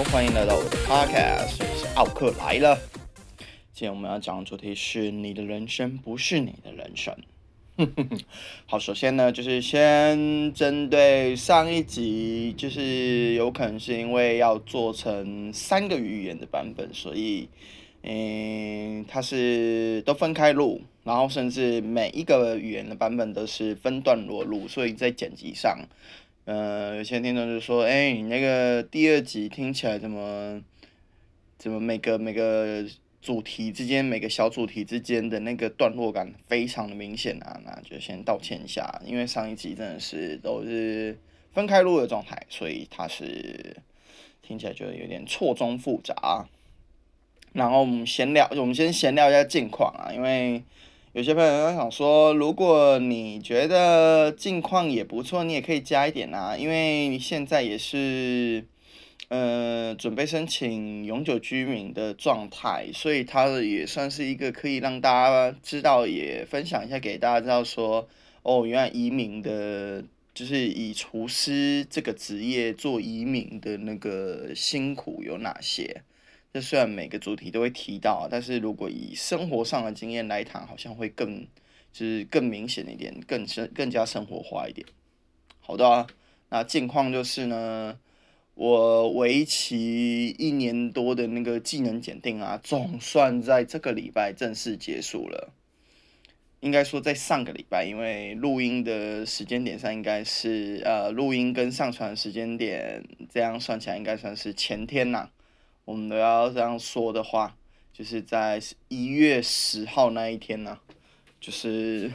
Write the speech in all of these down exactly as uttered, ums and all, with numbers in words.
好，欢迎来到我的 podcast， 我是奥克来了。今天我们要讲的主题是你的人生不是你的人生。好，首先呢，就是先针对上一集，就是有可能是因为要做成三个语言的版本，所以，嗯，它是都分开录，然后甚至每一个语言的版本都是分段落录，所以在剪辑上。呃，有些听众就说：“哎、欸，你那个第二集听起来怎么，怎么每个每个主题之间、每个小主题之间的那个段落感非常的明显啊？”那就先道歉一下，因为上一集真的是都是分开录的状态，所以它是听起来就有点错综复杂。然后我们闲聊，我们先闲聊一下近况啊，因为。有些朋友想说，如果你觉得近况也不错，你也可以加一点啊，因为现在也是，呃，准备申请永久居民的状态，所以它也算是一个可以让大家知道，也分享一下给大家知道说，哦，原来移民的，就是以厨师这个职业做移民的那个辛苦有哪些。这虽然每个主题都会提到，但是如果以生活上的经验来谈，好像会更就是更明显一点，更更加生活化一点。好的啊，那近况就是呢，我为期一年多的那个技能检定啊，总算在这个礼拜正式结束了。应该说在上个礼拜，因为录音的时间点上应该是呃，录音跟上传时间点这样算起来，应该算是前天啦、啊。我们都要这样说的话，就是在一月十号那一天呢、啊，就是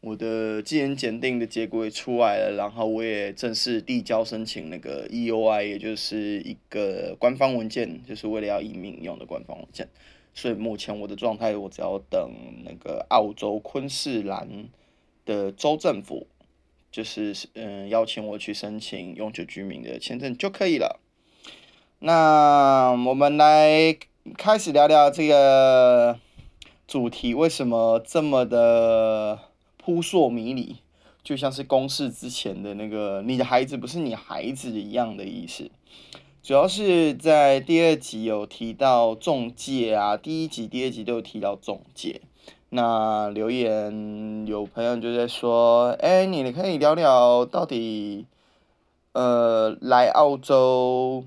我的技能检定的结果也出来了，然后我也正式递交申请那个 E O I， 也就是一个官方文件，就是为了要移民用的官方文件。所以目前我的状态，我只要等那个澳洲昆士兰的州政府，就是嗯邀请我去申请永久居民的签证就可以了。那我们来开始聊聊这个主题，为什么这么的扑朔迷离，就像是公视之前的那个你的孩子不是你孩子一样的意思。主要是在第二集有提到仲介啊，第一集第二集都有提到仲介。那留言有朋友就在说，哎，你可以聊聊到底呃来澳洲，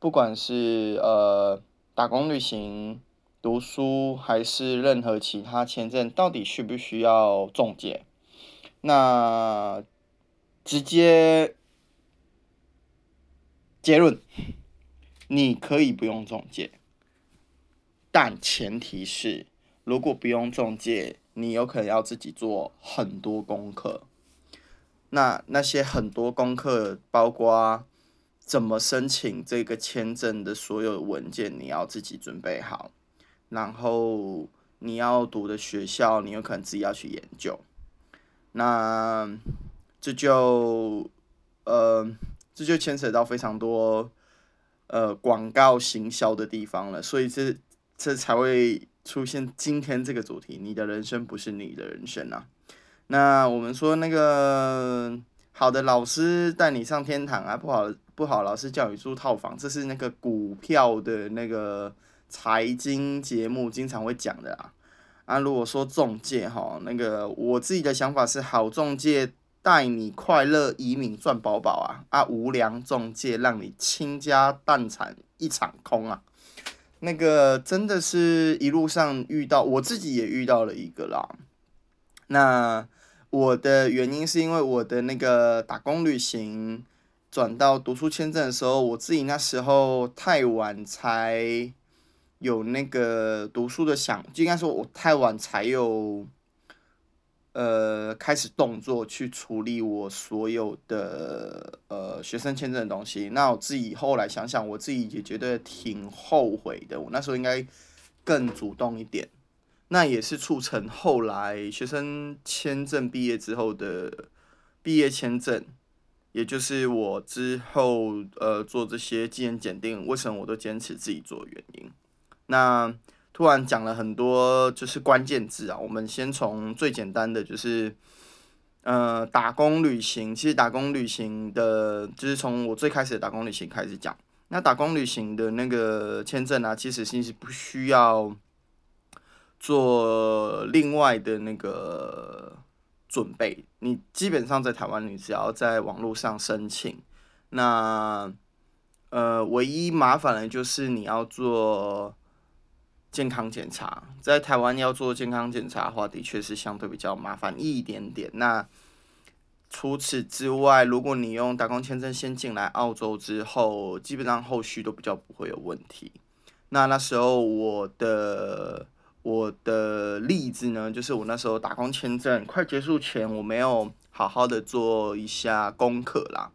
不管是呃打工旅行、读书还是任何其他签证，到底需不需要仲介？那直接结论，你可以不用仲介，但前提是，如果不用仲介，你有可能要自己做很多功课。那那些很多功课包括怎么申请这个签证的所有文件，你要自己准备好，然后你要读的学校，你有可能自己要去研究。那这就呃，这就牵扯到非常多呃广告行销的地方了，所以这这才会出现今天这个主题：你的人生不是你的人生啊。那我们说那个好的老师带你上天堂啊，不好的。不好，老师叫你住套房，这是那个股票的那个财经节目经常会讲的啦。啊，如果说仲介哈，那个我自己的想法是，好仲介带你快乐移民赚饱饱啊，啊无良仲介让你倾家荡产一场空啊。那个真的是一路上遇到，我自己也遇到了一个啦。那我的原因是因为我的那个打工旅行。转到读书签证的时候，我自己那时候太晚才有那个读书的想，就应该说我太晚才有，呃，开始动作去处理我所有的呃学生签证的东西。那我自己后来想想，我自己也觉得挺后悔的。我那时候应该更主动一点，那也是促成后来学生签证毕业之后的毕业签证。也就是我之后呃做这些技能检定，为什么我都坚持自己做的原因。那突然讲了很多就是关键字啊，我们先从最简单的就是呃打工旅行，其实打工旅行的就是从我最开始的打工旅行开始讲。那打工旅行的那个签证啊，其实其实不需要做另外的那个准备，你基本上在台湾，你只要在网络上申请。那呃，唯一麻烦的就是你要做健康检查，在台湾要做健康检查的话，的确是相对比较麻烦一点点。那除此之外，如果你用打工签证先进来澳洲之后，基本上后续都比较不会有问题。那那时候我的我的例子呢，就是我那时候打工签证快结束前，我没有好好的做一下功课啦，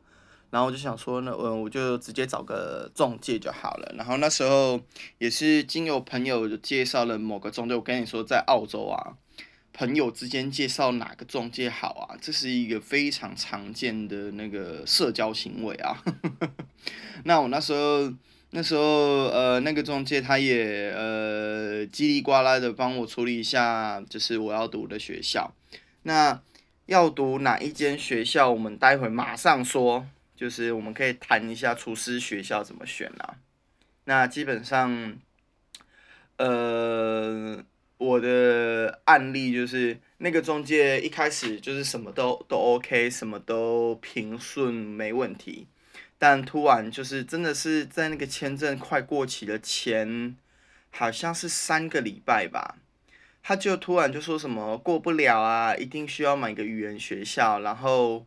然后我就想说呢，嗯，我就直接找个仲介就好了。然后那时候也是经由朋友介绍了某个仲介，我跟你说在澳洲啊。朋友之间介绍哪个仲介好啊？这是一个非常常见的那个社交行为啊。那我那时候那时候呃那个仲介他也呃叽里呱啦的帮我处理一下，就是我要读的学校。那要读哪一间学校？我们待会马上说，就是我们可以谈一下厨师学校怎么选啊。那基本上，呃。我的案例就是那个中介一开始就是什么都都 OK， 什么都平顺没问题，但突然就是真的是在那个签证快过期的前，好像是三个礼拜吧，他就突然就说什么过不了啊，一定需要买个语言学校。然后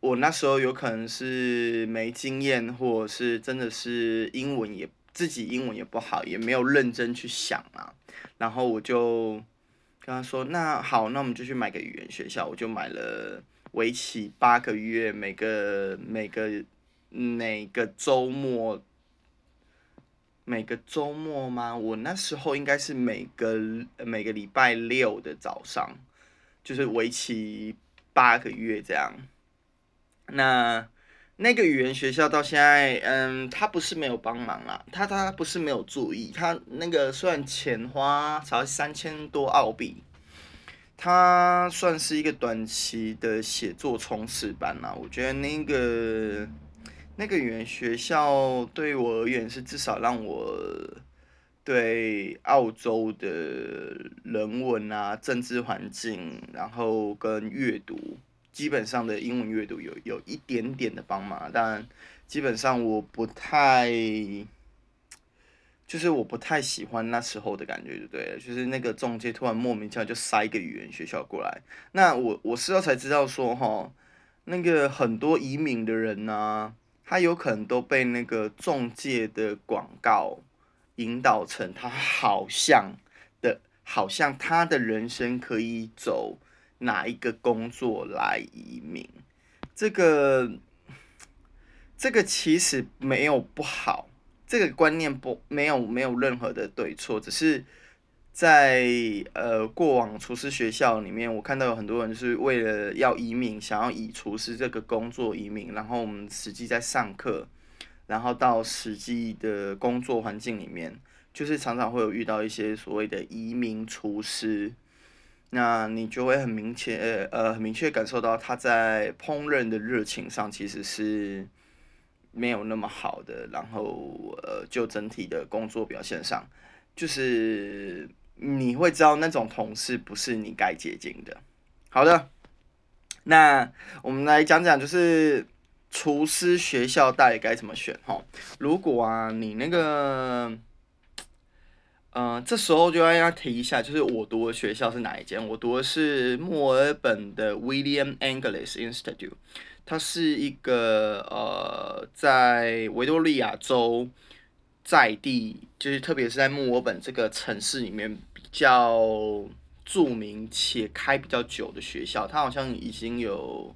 我那时候有可能是没经验，或者是真的是英文也自己英文也不好，也没有认真去想啊。然后我就跟他说：“那好，那我们就去买个语言学校。”我就买了为期八个月，每个每个每个周末，每个周末吗？我那时候应该是每个每个礼拜六的早上，就是为期八个月这样。那那个语言学校到现在，嗯，他不是没有帮忙啦，他他不是没有注意，他那个虽然钱花才三千多澳币，他算是一个短期的写作冲刺班啦。我觉得那个那个语言学校对我而言是至少让我对澳洲的人文啊、政治环境，然后跟阅读。基本上的英文阅读有有一点点的帮忙，但基本上我不太，就是我不太喜欢那时候的感觉，就对了。就是那个中介突然莫名其妙就塞一个语言学校过来，那我我事后才知道说哈，那个很多移民的人呢、啊，他有可能都被那个中介的广告引导成他好像的，好像他的人生可以走。哪一个工作来移民？这个，这个其实没有不好，这个观念不没有没有任何的对错，只是在呃过往厨师学校里面，我看到有很多人是为了要移民，想要以厨师这个工作移民，然后我们实际在上课，然后到实际的工作环境里面，就是常常会有遇到一些所谓的移民厨师。那你就会很明确，呃呃，很明确感受到他在烹饪的热情上其实是没有那么好的，然后呃，就整体的工作表现上，就是你会知道那种同事不是你该接近的。好的，那我们来讲讲就是厨师学校到底该怎么选哈。如果啊，你那个。呃，这时候就要提一下，就是我读的学校是哪一间？我读的是墨尔本的 William Angeles Institute， 它是一个呃，在维多利亚州在地，就是特别是在墨尔本这个城市里面比较著名且开比较久的学校，它好像已经有，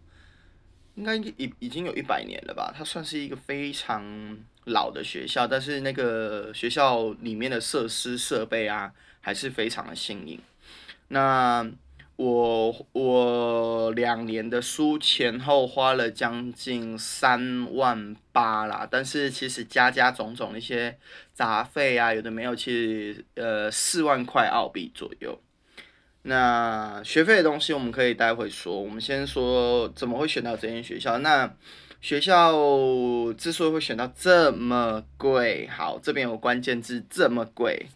应该已已经有一百年了吧？它算是一个非常。老的学校，但是那个学校里面的设施设备啊，还是非常的新颖。那我我两年的书前后花了将近三万八啦，但是其实加加种种那些杂费啊，有的没有，其实呃四万块澳币左右。那学费的东西我们可以待会说，我们先说怎么会选到这间学校。那学校之所以会选到这么贵，好，这边有关键字这么贵。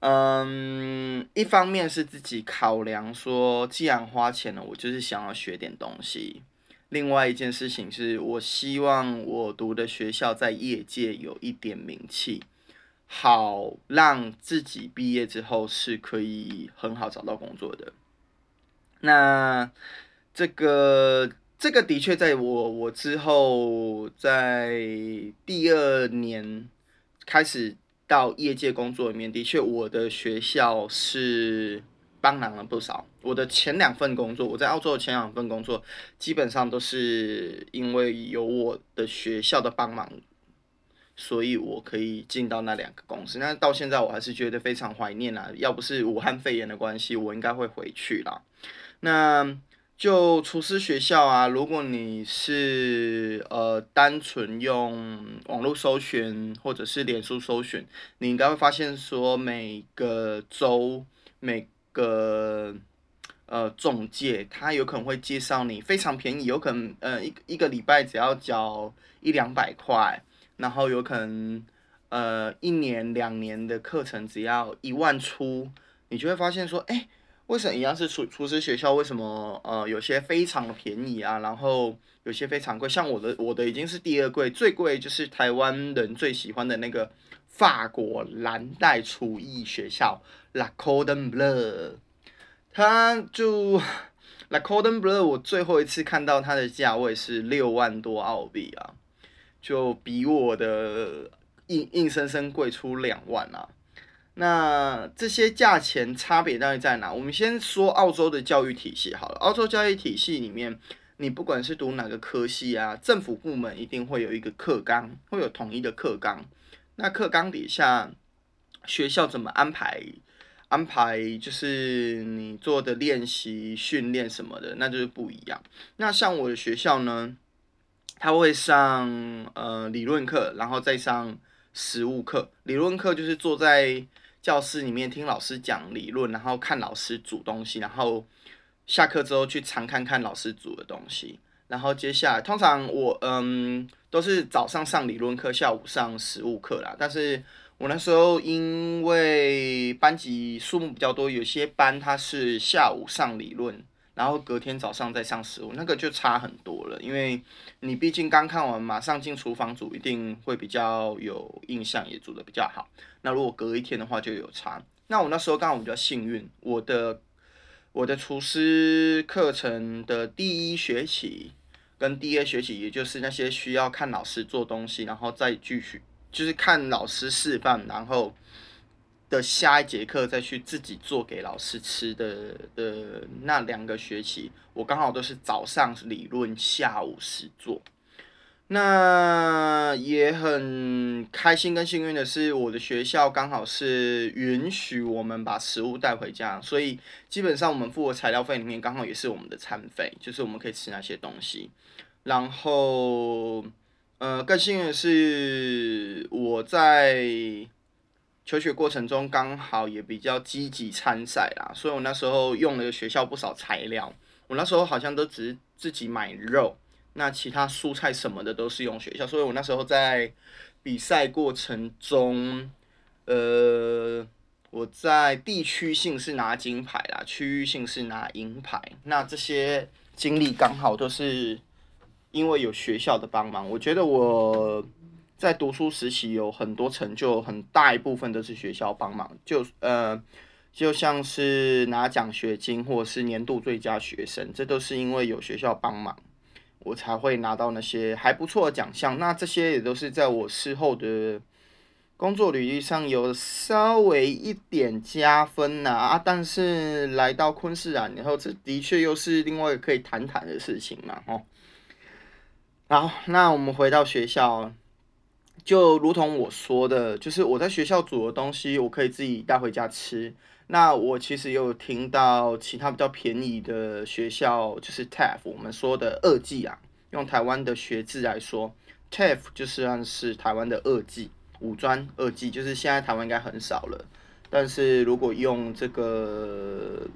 嗯，一方面是自己考量说，既然花钱了，我就是想要学点东西。另外一件事情是，我希望我读的学校在业界有一点名气，好让自己毕业之后是可以很好找到工作的。那这个这个的确在我我之后在第二年开始到业界工作里面，的确我的学校是帮忙了不少。我的前两份工作，我在澳洲的前两份工作，基本上都是因为有我的学校的帮忙，所以我可以进到那两个公司。那到现在我还是觉得非常怀念啦，要不是武汉肺炎的关系，我应该会回去啦。那就厨师学校啊，如果你是呃单纯用网络搜寻或者是脸书搜寻，你应该会发现说每个州每个呃中介，他有可能会介绍你非常便宜，有可能呃一一个礼拜只要缴一两百块，然后有可能呃一年两年的课程只要一万出，你就会发现说，哎。为什么一样是厨厨师学校？为什么呃有些非常的便宜啊，然后有些非常贵？像我的我的已经是第二贵，最贵就是台湾人最喜欢的那个法国蓝带厨艺学校 Le Cordon Bleu。它就 Le Cordon Bleu， 我最后一次看到它的价位是六万多澳币啊，就比我的硬硬生生贵出两万啊。那这些价钱差别到底在哪？我们先说澳洲的教育体系好了。澳洲教育体系里面，你不管是读哪个科系啊，政府部门一定会有一个课纲，会有统一的课纲。那课纲底下，学校怎么安排？安排就是你做的练习、训练什么的，那就是不一样。那像我的学校呢，它会上呃理论课，然后再上实务课。理论课就是坐在教室里面听老师讲理论，然后看老师煮东西，然后下课之后去尝看看老师煮的东西。然后接下来，通常我嗯都是早上上理论课，下午上实务课啦。但是我那时候因为班级数目比较多，有些班它是下午上理论，然后隔天早上再上实务，那个就差很多了。因为你毕竟刚看完，马上进厨房煮，一定会比较有印象，也煮得比较好。那如果隔一天的话，就有差。那我那时候刚好比较幸运，我的我的厨师课程的第一学期跟第二学期，也就是那些需要看老师做东西，然后再继续就是看老师示范，然后的下一节课再去自己做给老师吃的的那两个学期，我刚好都是早上理论，下午实做。那也很开心跟幸运的是，我的学校刚好是允许我们把食物带回家，所以基本上我们付的材料费里面刚好也是我们的餐费，就是我们可以吃那些东西。然后，呃，更幸运的是我在求学过程中刚好也比较积极参赛啦，所以我那时候用了学校不少材料。我那时候好像都只是自己买肉，那其他蔬菜什么的都是用学校。所以我那时候在比赛过程中，呃，我在地区性是拿金牌啦，区域性是拿银牌。那这些经历刚好都是因为有学校的帮忙，我觉得我在读书时期有很多成就，很大一部分都是学校帮忙，就呃，就像是拿奖学金或者是年度最佳学生，这都是因为有学校帮忙，我才会拿到那些还不错的奖项。那这些也都是在我事后的工作履历上有稍微一点加分啦、啊啊。但是来到昆士兰以后，这的确又是另外一个可以谈谈的事情嘛，吼。好，那我们回到学校。就如同我说的，就是我在学校煮的东西，我可以自己带回家吃。那我其实也有听到其他比较便宜的学校，就是 T A F E， 我们说的二技啊，用台湾的学制来说 ，T A F E 就是算是台湾的二技，五专二技，就是现在台湾应该很少了。但是如果用这个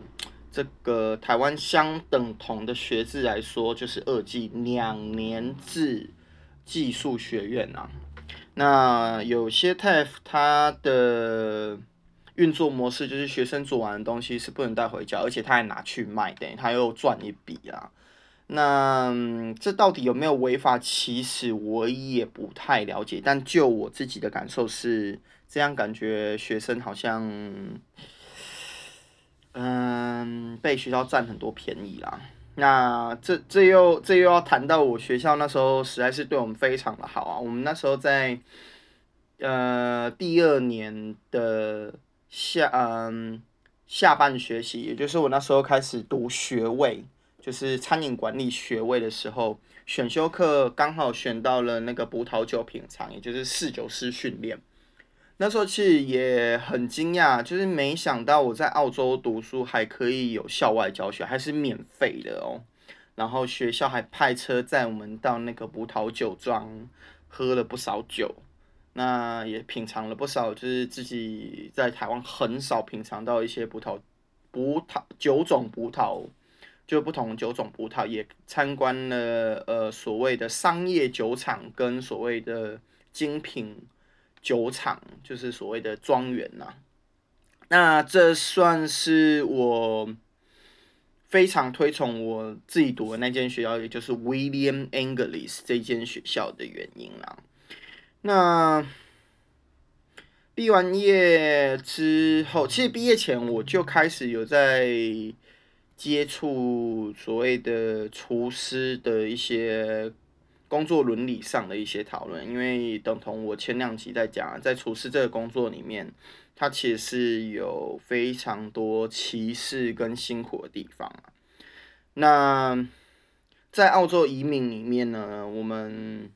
这个台湾相等同的学制来说，就是二技两年制技术学院啊。那有些 T A F 它的运作模式就是学生做完的东西是不能带回家，而且他还拿去卖，等于他又赚一笔啊。那、嗯、这到底有没有违法？其实我也不太了解，但就我自己的感受是这样，感觉学生好像，嗯，被学校占很多便宜啦。那这这又这又要谈到我学校那时候实在是对我们非常的好啊。我们那时候在呃第二年的下嗯下半学期，也就是我那时候开始读学位。就是餐饮管理学位的时候，选修课刚好选到了那个葡萄酒品尝，也就是侍酒师训练。那时候其实也很惊讶，就是没想到我在澳洲读书还可以有校外教学，还是免费的哦。然后学校还派车载我们到那个葡萄酒庄喝了不少酒，那也品尝了不少，就是自己在台湾很少品尝到一些葡萄葡萄九种葡萄。就不同酒种葡萄，也参观了呃所谓的商业酒厂跟所谓的精品酒厂，就是所谓的庄园呐。那这算是我非常推崇我自己读的那间学校，也就是 William Inglis 这间学校的原因啦。那毕完业之后，其实毕业前我就开始有在接触所谓的厨师的一些工作伦理上的一些讨论，因为等同我前两集在讲，在厨师这个工作里面，它其实是有非常多歧视跟辛苦的地方啊。那在澳洲移民里面呢，我们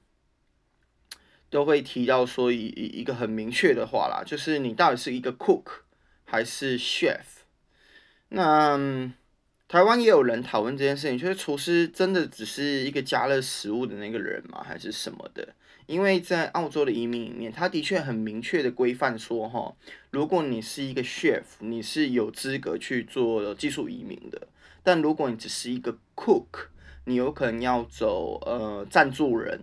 都会提到说一一个很明确的话啦，就是你到底是一个 cook 还是 chef？ 那台湾也有人讨论这件事情，就是厨师真的只是一个加热食物的那个人吗？还是什么的？因为在澳洲的移民里面，他的确很明确的规范说，哈，如果你是一个 chef， 你是有资格去做技术移民的；但如果你只是一个 cook， 你有可能要走呃赞助人，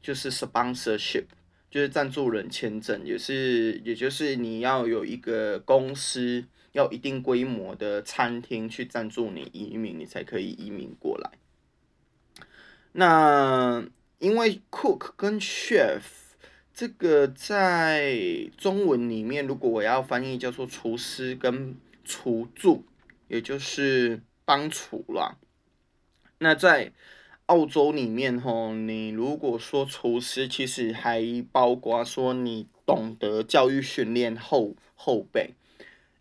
就是 sponsorship， 就是赞助人签证，也是也就是你要有一个公司。要一定规模的餐厅去赞助你移民，你才可以移民过来。那因为 cook 跟 chef 这个在中文里面，如果我要翻译叫做厨师跟厨助，也就是帮厨啦。那在澳洲里面吼，你如果说厨师，其实还包括说你懂得教育训练后后辈。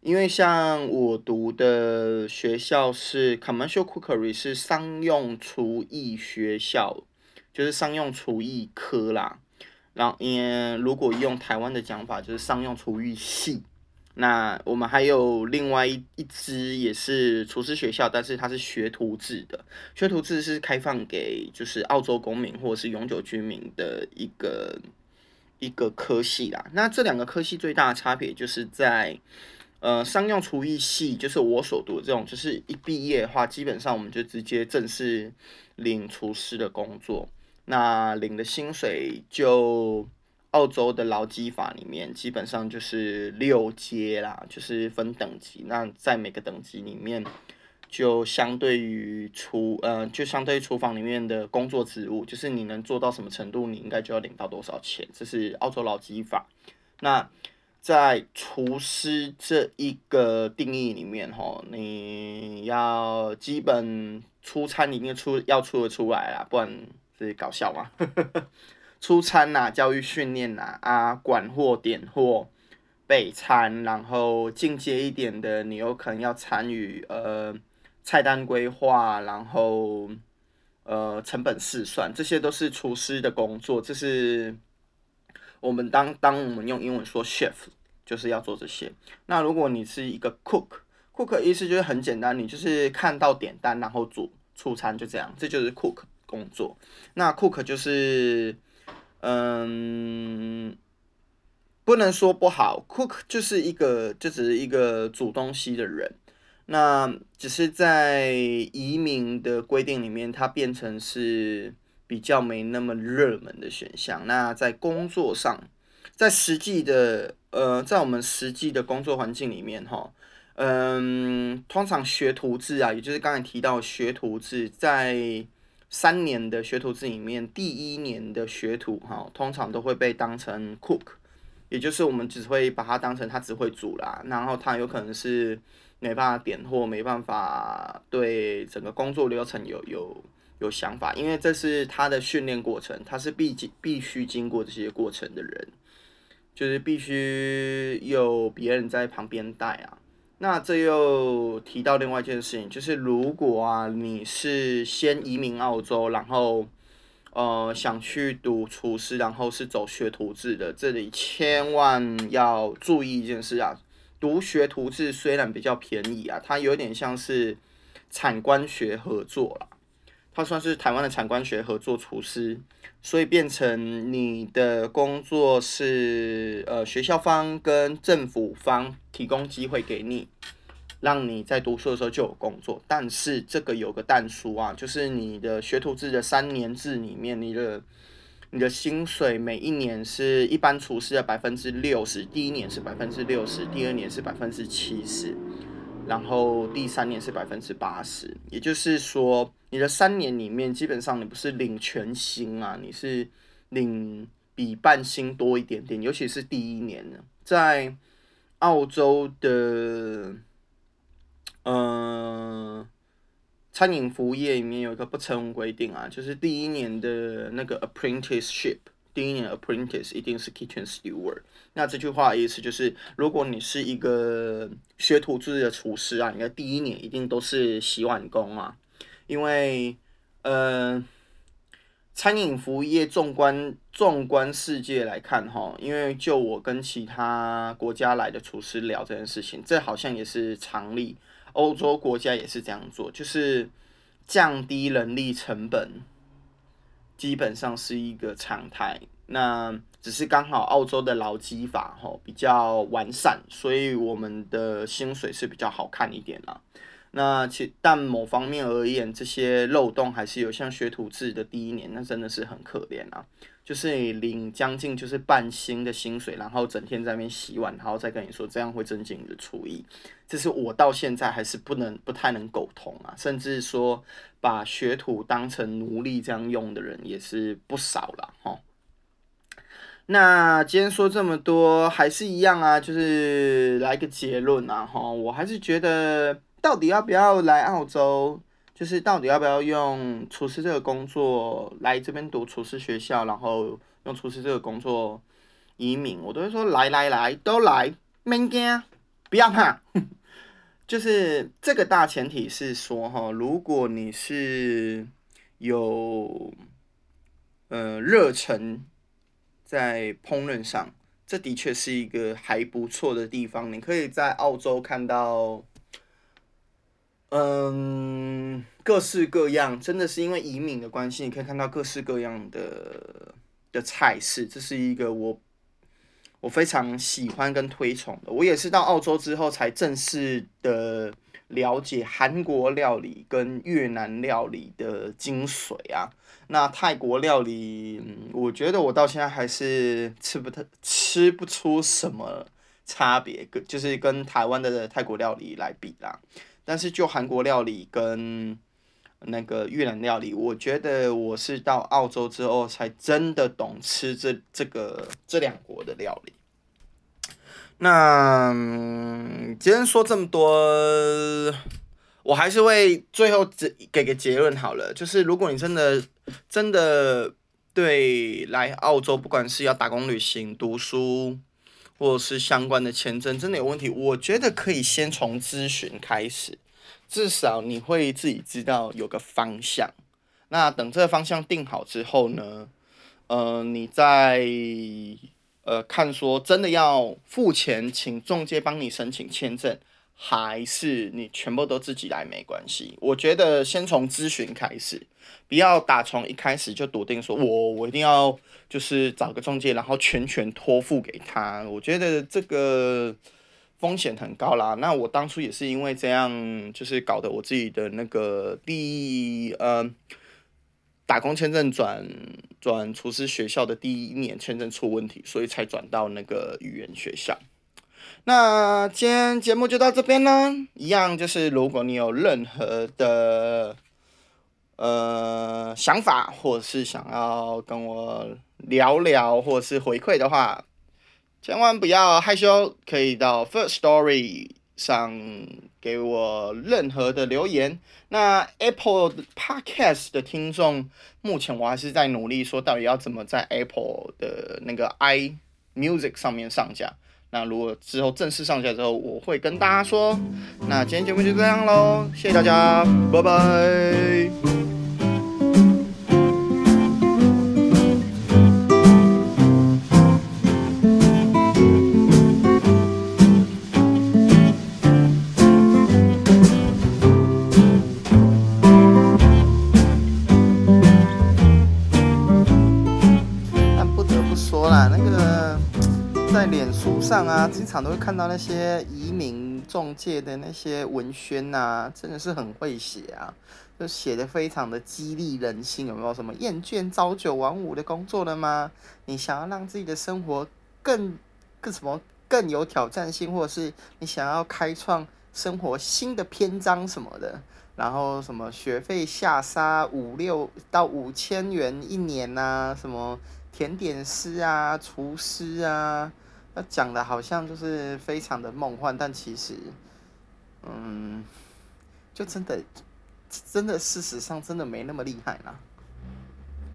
因为像我读的学校是 Commercial Cookery， 是商用厨艺学校，就是商用厨艺科啦。然后，嗯，如果用台湾的讲法，就是商用厨艺系。那我们还有另外一一支也是厨师学校，但是它是学徒制的。学徒制是开放给就是澳洲公民或者是永久居民的一个一个科系啦。那这两个科系最大的差别就是在。呃，商用厨艺系就是我所读的这种，就是一毕业的话，基本上我们就直接正式领厨师的工作。那领的薪水就澳洲的劳基法里面，基本上就是六阶啦，就是分等级。那在每个等级里面，就相对于厨呃，就相对于厨房里面的工作职务，就是你能做到什么程度，你应该就要领到多少钱。这是澳洲劳基法。那在厨师这一个定义里面，吼，你要基本出餐里面出要出得出来啦，不然是搞笑嘛。出餐啦、啊、教育训练啦、啊、啊，管货、点货、备餐，然后进阶一点的，你有可能要参与呃菜单规划，然后呃成本试算，这些都是厨师的工作，这是。我们当当我们用英文说 chef， 就是要做这些。那如果你是一个 cook，cook cook 意思就是很简单，你就是看到点单然后煮出餐就这样，这就是 cook 工作。那 cook 就是，嗯，不能说不好 ，cook 就是一个就只是一个煮东西的人。那只是在移民的规定里面，它变成是比较没那么热门的选项。那在工作上，在实际的呃，在我们实际的工作环境里面，哈，嗯，通常学徒制啊，也就是刚才提到学徒制，在三年的学徒制里面，第一年的学徒哈，通常都会被当成 cook， 也就是我们只会把它当成他只会煮啦，然后他有可能是没办法点货，没办法对整个工作流程有有。有想法，因为这是他的训练过程，他是必必须经过这些过程的人，就是必须有别人在旁边带啊。那这又提到另外一件事情，就是如果啊你是先移民澳洲，然后呃想去读厨师，然后是走学徒制的，这里千万要注意一件事啊，读学徒制虽然比较便宜啊，它有点像是产官学合作啦。它算是台湾的产官学合作厨师，所以变成你的工作是呃学校方跟政府方提供机会给你，让你在读书的时候就有工作。但是这个有个但书啊，就是你的学徒制的三年制里面，你的你的薪水每一年是一般厨师的百分之六十，第一年是百分之六十，第二年是百分之七十。然后第三年是 百分之八十， 也就是说你的三年里面基本上你不是领全薪啊，你是领比半薪多一点点，尤其是第一年呢。在澳洲的呃餐饮服务业里面有一个不成文规定啊，就是第一年的那个 apprenticeship，第一年 apprentice 一定是 kitchen steward。 那这句话的意思就是，如果你是一个学徒制的厨师啊，你的第一年一定都是洗碗工啊，因为呃，餐饮服务业纵观纵观世界来看哈，因为就我跟其他国家来的厨师聊这件事情，这好像也是常例，欧洲国家也是这样做，就是降低人力成本。基本上是一个常态，那只是刚好澳洲的劳基法吼比较完善，所以我们的薪水是比较好看一点啦。那其但某方面而言，这些漏洞还是有，像学徒制的第一年，那真的是很可怜啊，就是你领将近就是半薪的薪水，然后整天在那边洗碗，然后再跟你说这样会增进你的厨艺，这是我到现在还是不能不太能苟同啊，甚至说把学徒当成奴隶这样用的人也是不少啦齁。那今天说这么多，还是一样啊，就是来个结论啊齁，我还是觉得到底要不要来澳洲，就是到底要不要用厨师这个工作来这边读厨师学校，然后用厨师这个工作移民，我都会说来来来都来，免惊，不要怕。就是这个大前提是说哈，如果你是有呃热忱在烹饪上，这的确是一个还不错的地方，你可以在澳洲看到。嗯，各式各样，真的是因为移民的关系，你可以看到各式各样的的菜式，这是一个我我非常喜欢跟推崇的。我也是到澳洲之后才正式的了解韩国料理跟越南料理的精髓啊。那泰国料理，嗯，我觉得我到现在还是吃不太吃不出什么差别，就是跟台湾的泰国料理来比啦。但是就韩国料理跟那个越南料理，我觉得我是到澳洲之后才真的懂吃这这个这两国的料理。那今天说这么多，我还是会最后给个结论好了，就是如果你真的真的对来澳洲，不管是要打工旅行、读书，或者是相关的签证真的有问题，我觉得可以先从咨询开始，至少你会自己知道有个方向。那等这个方向定好之后呢，呃，你再呃看说真的要付钱请中介帮你申请签证，还是你全部都自己来没关系。我觉得先从咨询开始，不要打从一开始就笃定说我我一定要就是找个中介，然后全权托付给他。我觉得这个风险很高啦。那我当初也是因为这样，就是搞得我自己的那个第呃打工签证转转厨师学校的第一年签证出问题，所以才转到那个语言学校。那今天节目就到这边啦，一样就是如果你有任何的呃想法，或是想要跟我聊聊，或是回馈的话，千万不要害羞，可以到 First Story 上给我任何的留言。那 Apple Podcast 的听众，目前我还是在努力说到底要怎么在 Apple 的那个 iMusic 上面上架。那如果之后正式上架之后，我会跟大家说。那今天节目就这样咯，谢谢大家，拜拜。上啊，经常都会看到那些移民中介的那些文宣啊，真的是很会写啊，就写得非常的激励人心。有没有什么厌倦朝九晚五的工作了吗？你想要让自己的生活更更什么更有挑战性，或者是你想要开创生活新的篇章什么的？然后什么学费下杀五六到五千元一年啊，什么甜点师啊、厨师啊。讲的好像就是非常的梦幻，但其实，嗯，就真的，真的事实上真的没那么厉害啦。